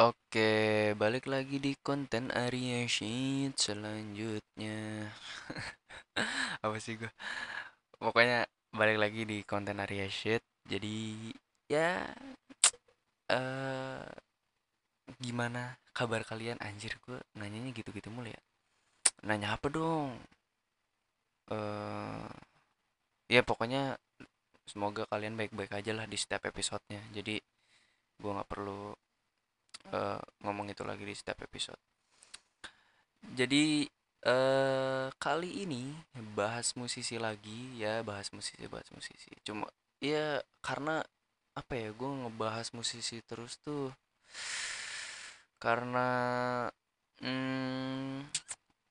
Oke, balik lagi di konten Arya Sheet selanjutnya. Apa sih gue? Pokoknya balik lagi di konten Arya Sheet. Jadi ya gimana kabar kalian? Anjir, gue nanyanya gitu-gitu mulu ya. Nanya apa dong? Ya pokoknya semoga kalian baik-baik aja lah di setiap episodenya. Jadi gue gak perlu ngomong itu lagi di setiap episode. Jadi kali ini bahas musisi lagi ya, bahas musisi. Cuma ya karena apa ya, gue ngebahas musisi terus tuh karena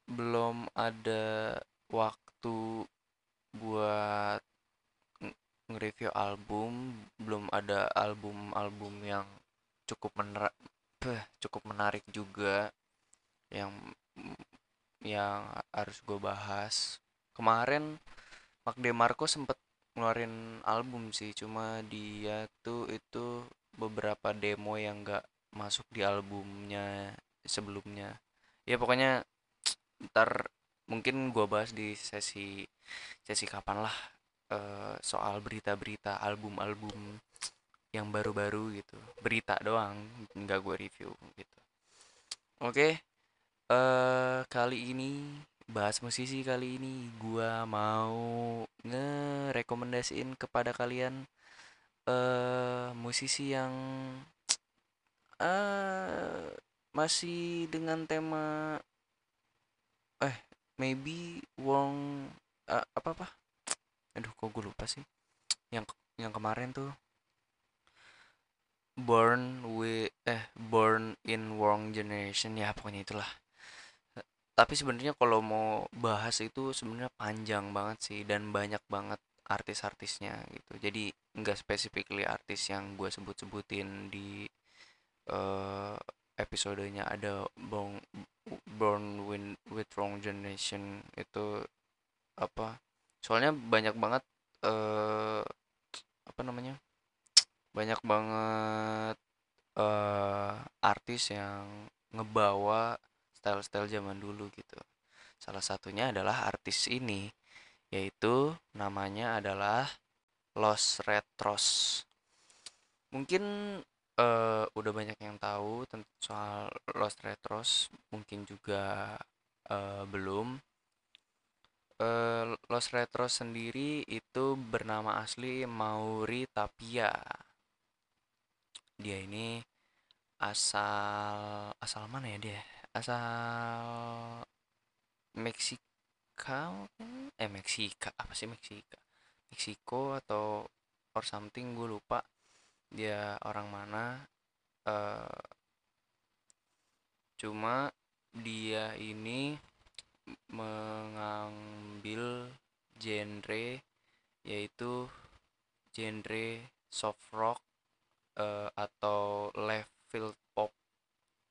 belum ada waktu buat nge-review album, belum ada album-album yang cukup menarik juga yang harus gue bahas. Kemarin Mark DeMarco sempet ngeluarin album sih, cuma dia tuh itu beberapa demo yang gak masuk di albumnya sebelumnya. Ya pokoknya ntar mungkin gue bahas di sesi kapan lah, soal berita-berita album-album yang baru-baru gitu, berita doang, nggak gue review gitu. Oke, kali ini bahas musisi. Kali ini gue mau ngerekomendasiin kepada kalian musisi yang masih dengan tema maybe wrong apa. Aduh, kok gue lupa sih yang kemarin tuh. Born in wrong generation ya, pokoknya itulah. Tapi sebenarnya kalau mau bahas itu sebenarnya panjang banget sih dan banyak banget artis-artisnya gitu. Jadi nggak specifically artis yang gue sebut-sebutin di episodenya ada born with wrong generation itu apa? Soalnya banyak banget banyak banget artis yang ngebawa style-style zaman dulu gitu. Salah satunya adalah artis ini, yaitu namanya adalah Los Retros. Mungkin udah banyak yang tahu soal Los Retros, mungkin juga belum. Los Retros sendiri itu bernama asli Mauri Tapia. Dia ini asal mana ya dia? Asal Meksiko or something, gue lupa dia orang mana. Cuma dia ini mengambil genre, yaitu genre soft rock atau left field pop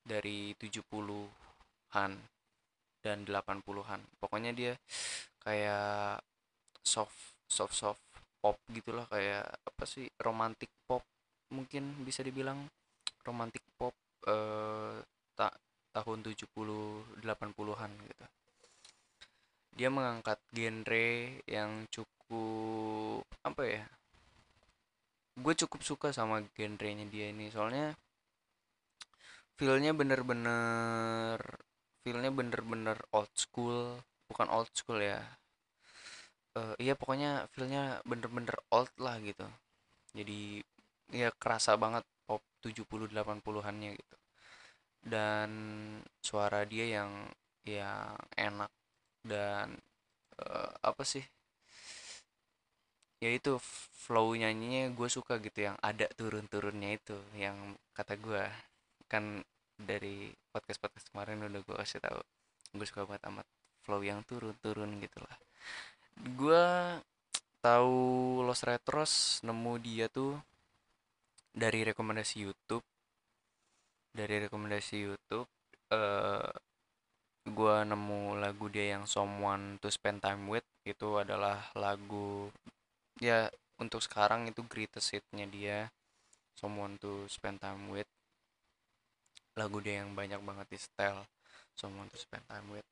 dari 70-an dan 80-an. Pokoknya dia kayak soft pop gitulah, kayak apa sih, romantic pop, mungkin bisa dibilang romantic pop tahun 70-80-an gitu. Dia mengangkat genre yang cukup apa ya, gue cukup suka sama genrenya dia ini. Soalnya feelnya bener-bener old school, bukan old school ya, iya pokoknya feelnya bener-bener old lah gitu. Jadi ya kerasa banget pop 70-80-annya gitu. Dan suara dia yang enak dan apa sih, yaitu flow nyanyinya gue suka gitu, yang ada turun-turunnya itu. Yang kata gue kan dari podcast kemarin udah gue kasih tahu, gue suka banget amat flow yang turun-turun gitulah. Gue tahu Los Retros, nemu dia tuh dari rekomendasi YouTube. Gue nemu lagu dia yang Someone to Spend Time With. Itu adalah lagu ya untuk sekarang, itu greatest hitnya dia, Someone to Spend Time With. lagu dia yang banyak banget di setel, Someone to Spend Time With.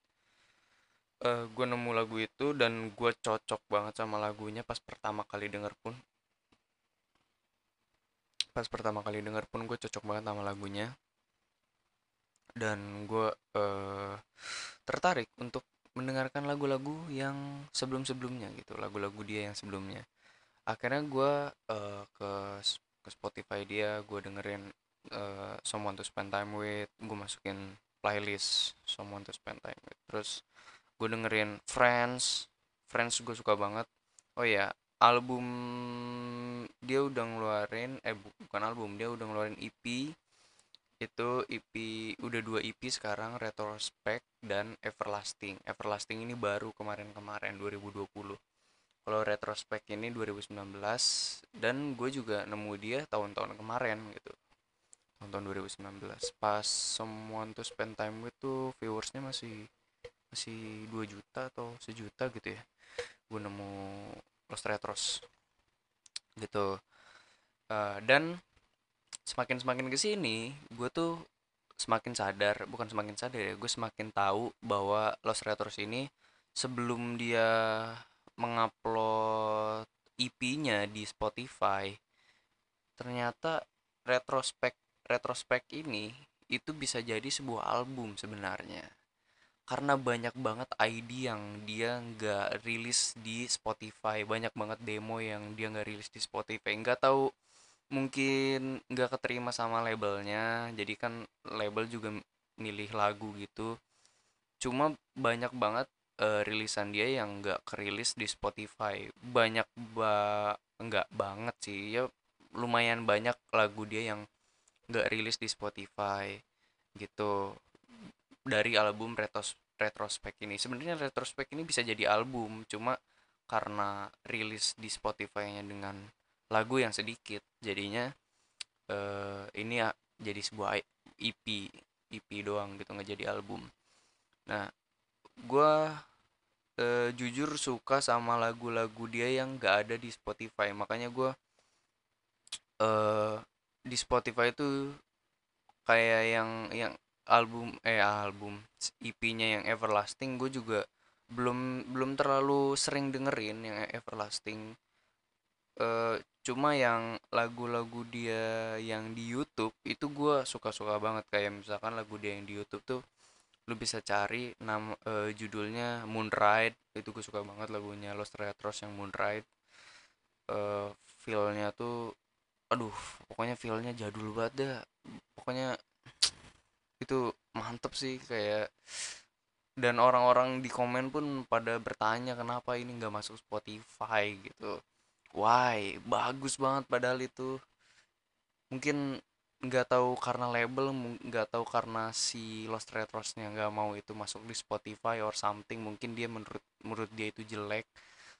Gue nemu lagu itu dan gue cocok banget sama lagunya pas pertama kali denger pun. Gue cocok banget sama lagunya. Dan gue tertarik untuk mendengarkan lagu-lagu yang sebelum-sebelumnya gitu, lagu-lagu dia yang sebelumnya. Akhirnya gue ke Spotify dia, gue dengerin Someone to Spend Time With. Gue masukin playlist Someone to Spend Time With. Terus gue dengerin Friends gue suka banget. Oh ya, album dia udah ngeluarin bukan album, dia udah ngeluarin EP. Itu EP udah 2 EP sekarang, Retrospect dan Everlasting. Everlasting ini baru kemarin 2020. Kalau Retrospect ini 2019, dan gue juga nemu dia tahun-tahun kemarin gitu. Tahun-tahun 2019. Pas Someone to Spend Time With tuh viewersnya masih 2 juta atau 1 juta gitu ya. Gue nemu Los Retros gitu. Dan semakin kesini gue tuh gue semakin tahu bahwa Los Retros ini sebelum dia mengupload EP-nya di Spotify, ternyata retrospect ini itu bisa jadi sebuah album sebenarnya, karena banyak banget ID yang dia nggak rilis di Spotify, banyak banget demo yang dia nggak rilis di Spotify. Nggak tahu, mungkin nggak keterima sama labelnya, jadi kan label juga milih lagu gitu. Cuma banyak banget rilisan dia yang nggak kerilis di Spotify. Nggak banget sih ya, lumayan banyak lagu dia yang nggak rilis di Spotify gitu. Dari album Retrospect ini, sebenarnya Retrospect ini bisa jadi album, cuma karena rilis di Spotify-nya dengan lagu yang sedikit, jadinya ini ya jadi sebuah EP doang gitu, nggak jadi album. Nah, gue jujur suka sama lagu-lagu dia yang nggak ada di Spotify, makanya gue di Spotify itu kayak yang EP-nya yang Everlasting gue juga belum terlalu sering dengerin yang Everlasting. Cuma yang lagu-lagu dia yang di YouTube itu gue suka banget. Kayak misalkan lagu dia yang di YouTube tuh lu bisa cari judulnya Moonride, itu gue suka banget lagunya Los Retros yang Moonride. Feel-nya tuh aduh, pokoknya feel-nya jadul banget dah, pokoknya itu mantep sih. Kayak dan orang-orang di komen pun pada bertanya kenapa ini nggak masuk Spotify gitu. Why, bagus banget padahal itu. Mungkin nggak tahu karena label, nggak tahu karena si Los Retrosnya nggak mau itu masuk di Spotify or something. Mungkin dia menurut dia itu jelek,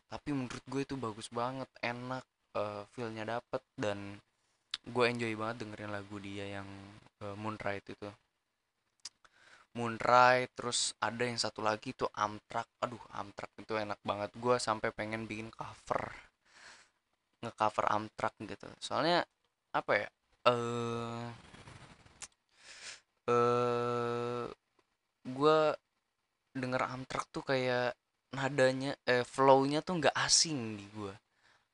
tapi menurut gue itu bagus banget, enak, feelnya dapet, dan gue enjoy banget dengerin lagu dia yang Moonride itu. Moonride, terus ada yang satu lagi tuh Amtrak itu enak banget. Gue sampai pengen bikin ngecover Amtrak gitu. Soalnya apa ya, gue denger Amtrak tuh kayak nadanya, flow-nya tuh nggak asing di gue.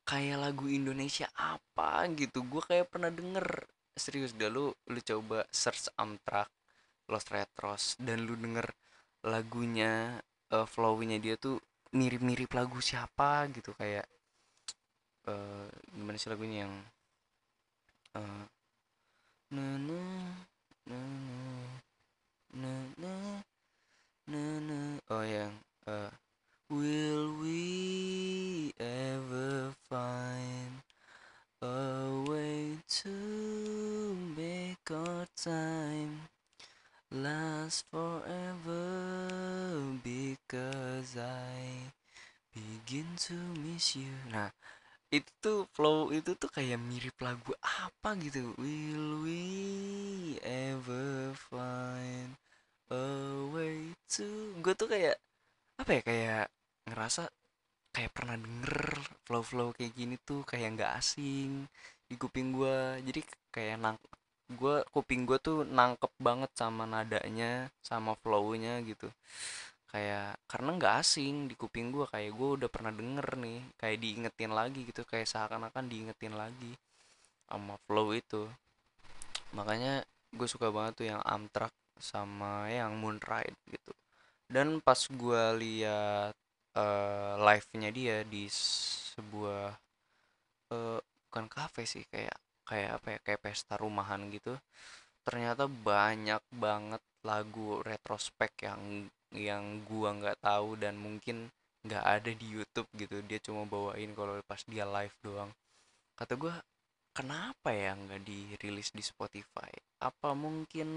Kayak lagu Indonesia apa gitu, gue kayak pernah denger. Serius dah, lu coba search Amtrak Los Retros dan lu denger lagunya, flow-nya dia tuh mirip-mirip lagu siapa gitu. Kayak gimana sih lagunya yang yang will we ever find a way to make our time last forever because I begin to miss you. Nah, itu tuh flow itu tuh kayak mirip lagu apa gitu. Will we ever find a way to. Gue tuh kayak apa ya, kayak ngerasa kayak pernah denger flow kayak gini tuh, kayak nggak asing di kuping gue. Jadi kayak kuping gue tuh nangkep banget sama nadanya, sama flow-nya gitu. Kayak karena nggak asing di kuping gue, kayak gue udah pernah denger nih, kayak diingetin lagi gitu, kayak seakan-akan diingetin lagi sama flow itu. Makanya gue suka banget tuh yang Amtrak sama yang Moonride gitu. Dan pas gue lihat live-nya dia di sebuah bukan kafe sih, kayak apa ya, kayak pesta rumahan gitu. Ternyata banyak banget lagu retrospek yang gua nggak tahu dan mungkin nggak ada di YouTube gitu. Dia cuma bawain kalau pas dia live doang. Kata gua, kenapa ya nggak dirilis di Spotify? Apa mungkin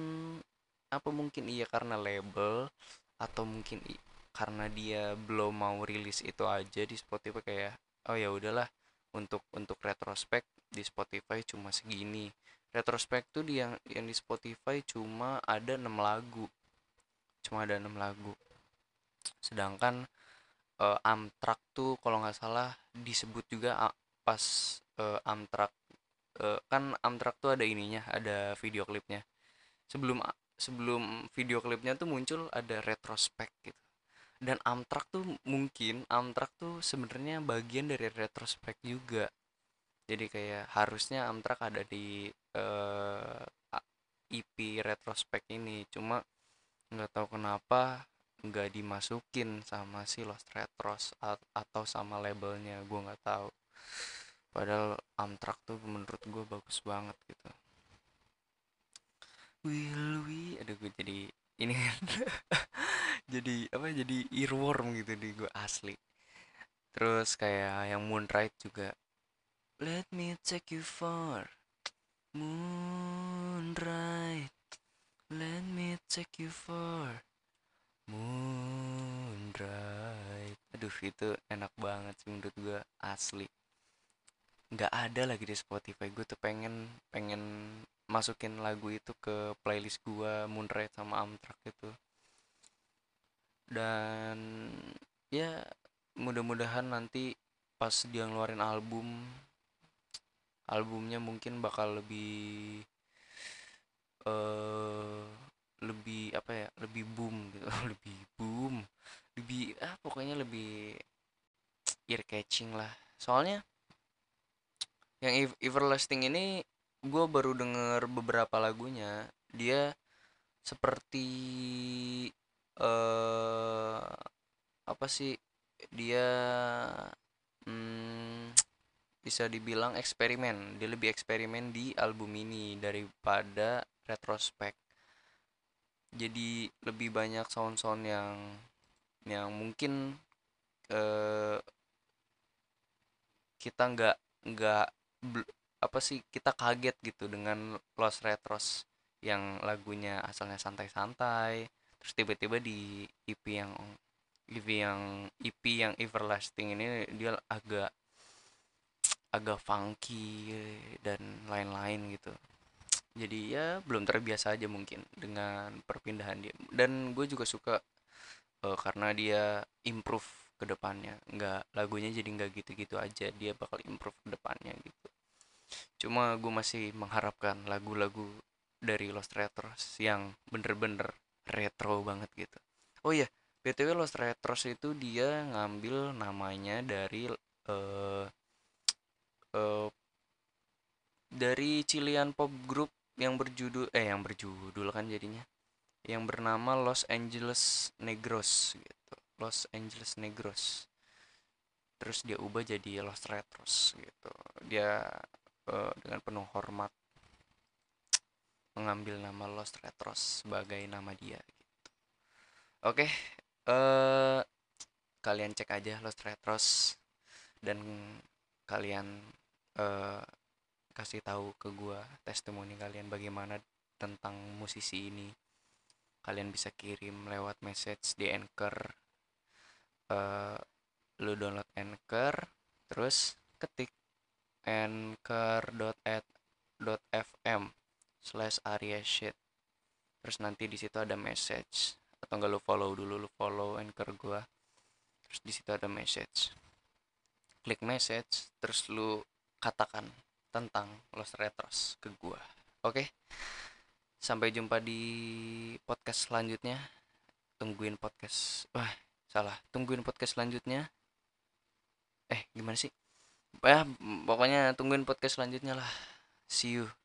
iya karena label, atau mungkin karena dia belum mau rilis itu aja di Spotify, kayak oh ya udahlah, untuk retrospek di Spotify cuma segini. Retrospek tuh yang di Spotify cuma ada 6 lagu. Sedangkan Amtrak tuh kalau nggak salah disebut juga pas Amtrak, kan Amtrak tuh ada ininya, ada video klipnya. Sebelum video klipnya tuh muncul ada retrospek gitu. Dan Amtrak tuh sebenarnya bagian dari retrospek juga. Jadi kayak harusnya Amtrak ada di EP retrospek ini, cuma nggak tahu kenapa nggak dimasukin sama si Lost Retros atau sama labelnya, gue nggak tahu. Padahal Amtrak tuh menurut gue bagus banget gitu. Aduh gue jadi ini kan jadi earworm gitu di gue asli. Terus kayak yang Moonride juga, let me take you for Moonride, let me take you for Moonride. Aduh itu enak banget sih menurut gue asli. Nggak ada lagi di Spotify. Gue tuh pengen masukin lagu itu ke playlist gue, Moonride sama Amtrak itu. Dan ya mudah-mudahan nanti pas dia ngeluarin albumnya mungkin bakal lebih apa ya, lebih boom gitu. Pokoknya lebih ear catching lah. Soalnya yang Everlasting ini gue baru denger beberapa lagunya. Dia seperti apa sih, dia bisa dibilang eksperimen. Dia lebih eksperimen di album ini daripada retrospek. Jadi lebih banyak sound-sound yang mungkin kita nggak kita kaget gitu dengan Lost Retros yang lagunya asalnya santai-santai, terus tiba-tiba di EP yang Everlasting ini dia agak funky dan lain-lain gitu. Jadi ya belum terbiasa aja mungkin dengan perpindahan dia. Dan gue juga suka karena dia improve ke depannya. Lagunya jadi nggak gitu-gitu aja, dia bakal improve ke depannya gitu. Cuma gue masih mengharapkan lagu-lagu dari Lost Retros yang bener-bener retro banget gitu. Oh iya, BTW Lost Retros itu dia ngambil namanya dari Chilean pop group yang berjudul kan jadinya, yang bernama Los Angeles Negros gitu. Los Angeles Negros. Terus dia ubah jadi Lost Retros gitu. Dia dengan penuh hormat mengambil nama Lost Retros sebagai nama dia gitu. Oke, kalian cek aja Lost Retros dan kalian kasih tahu ke gua testimoni kalian bagaimana tentang musisi ini. Kalian bisa kirim lewat message di Anchor. Lu download Anchor, terus ketik anchor.fm/ariashit. Terus nanti di situ ada message, atau enggak lu follow Anchor gua. Terus di situ ada message. Klik message, terus lu katakan tentang Lost Retros ke gua. Oke. Sampai jumpa di podcast selanjutnya. Tungguin podcast selanjutnya. Pokoknya tungguin podcast selanjutnya lah. See you.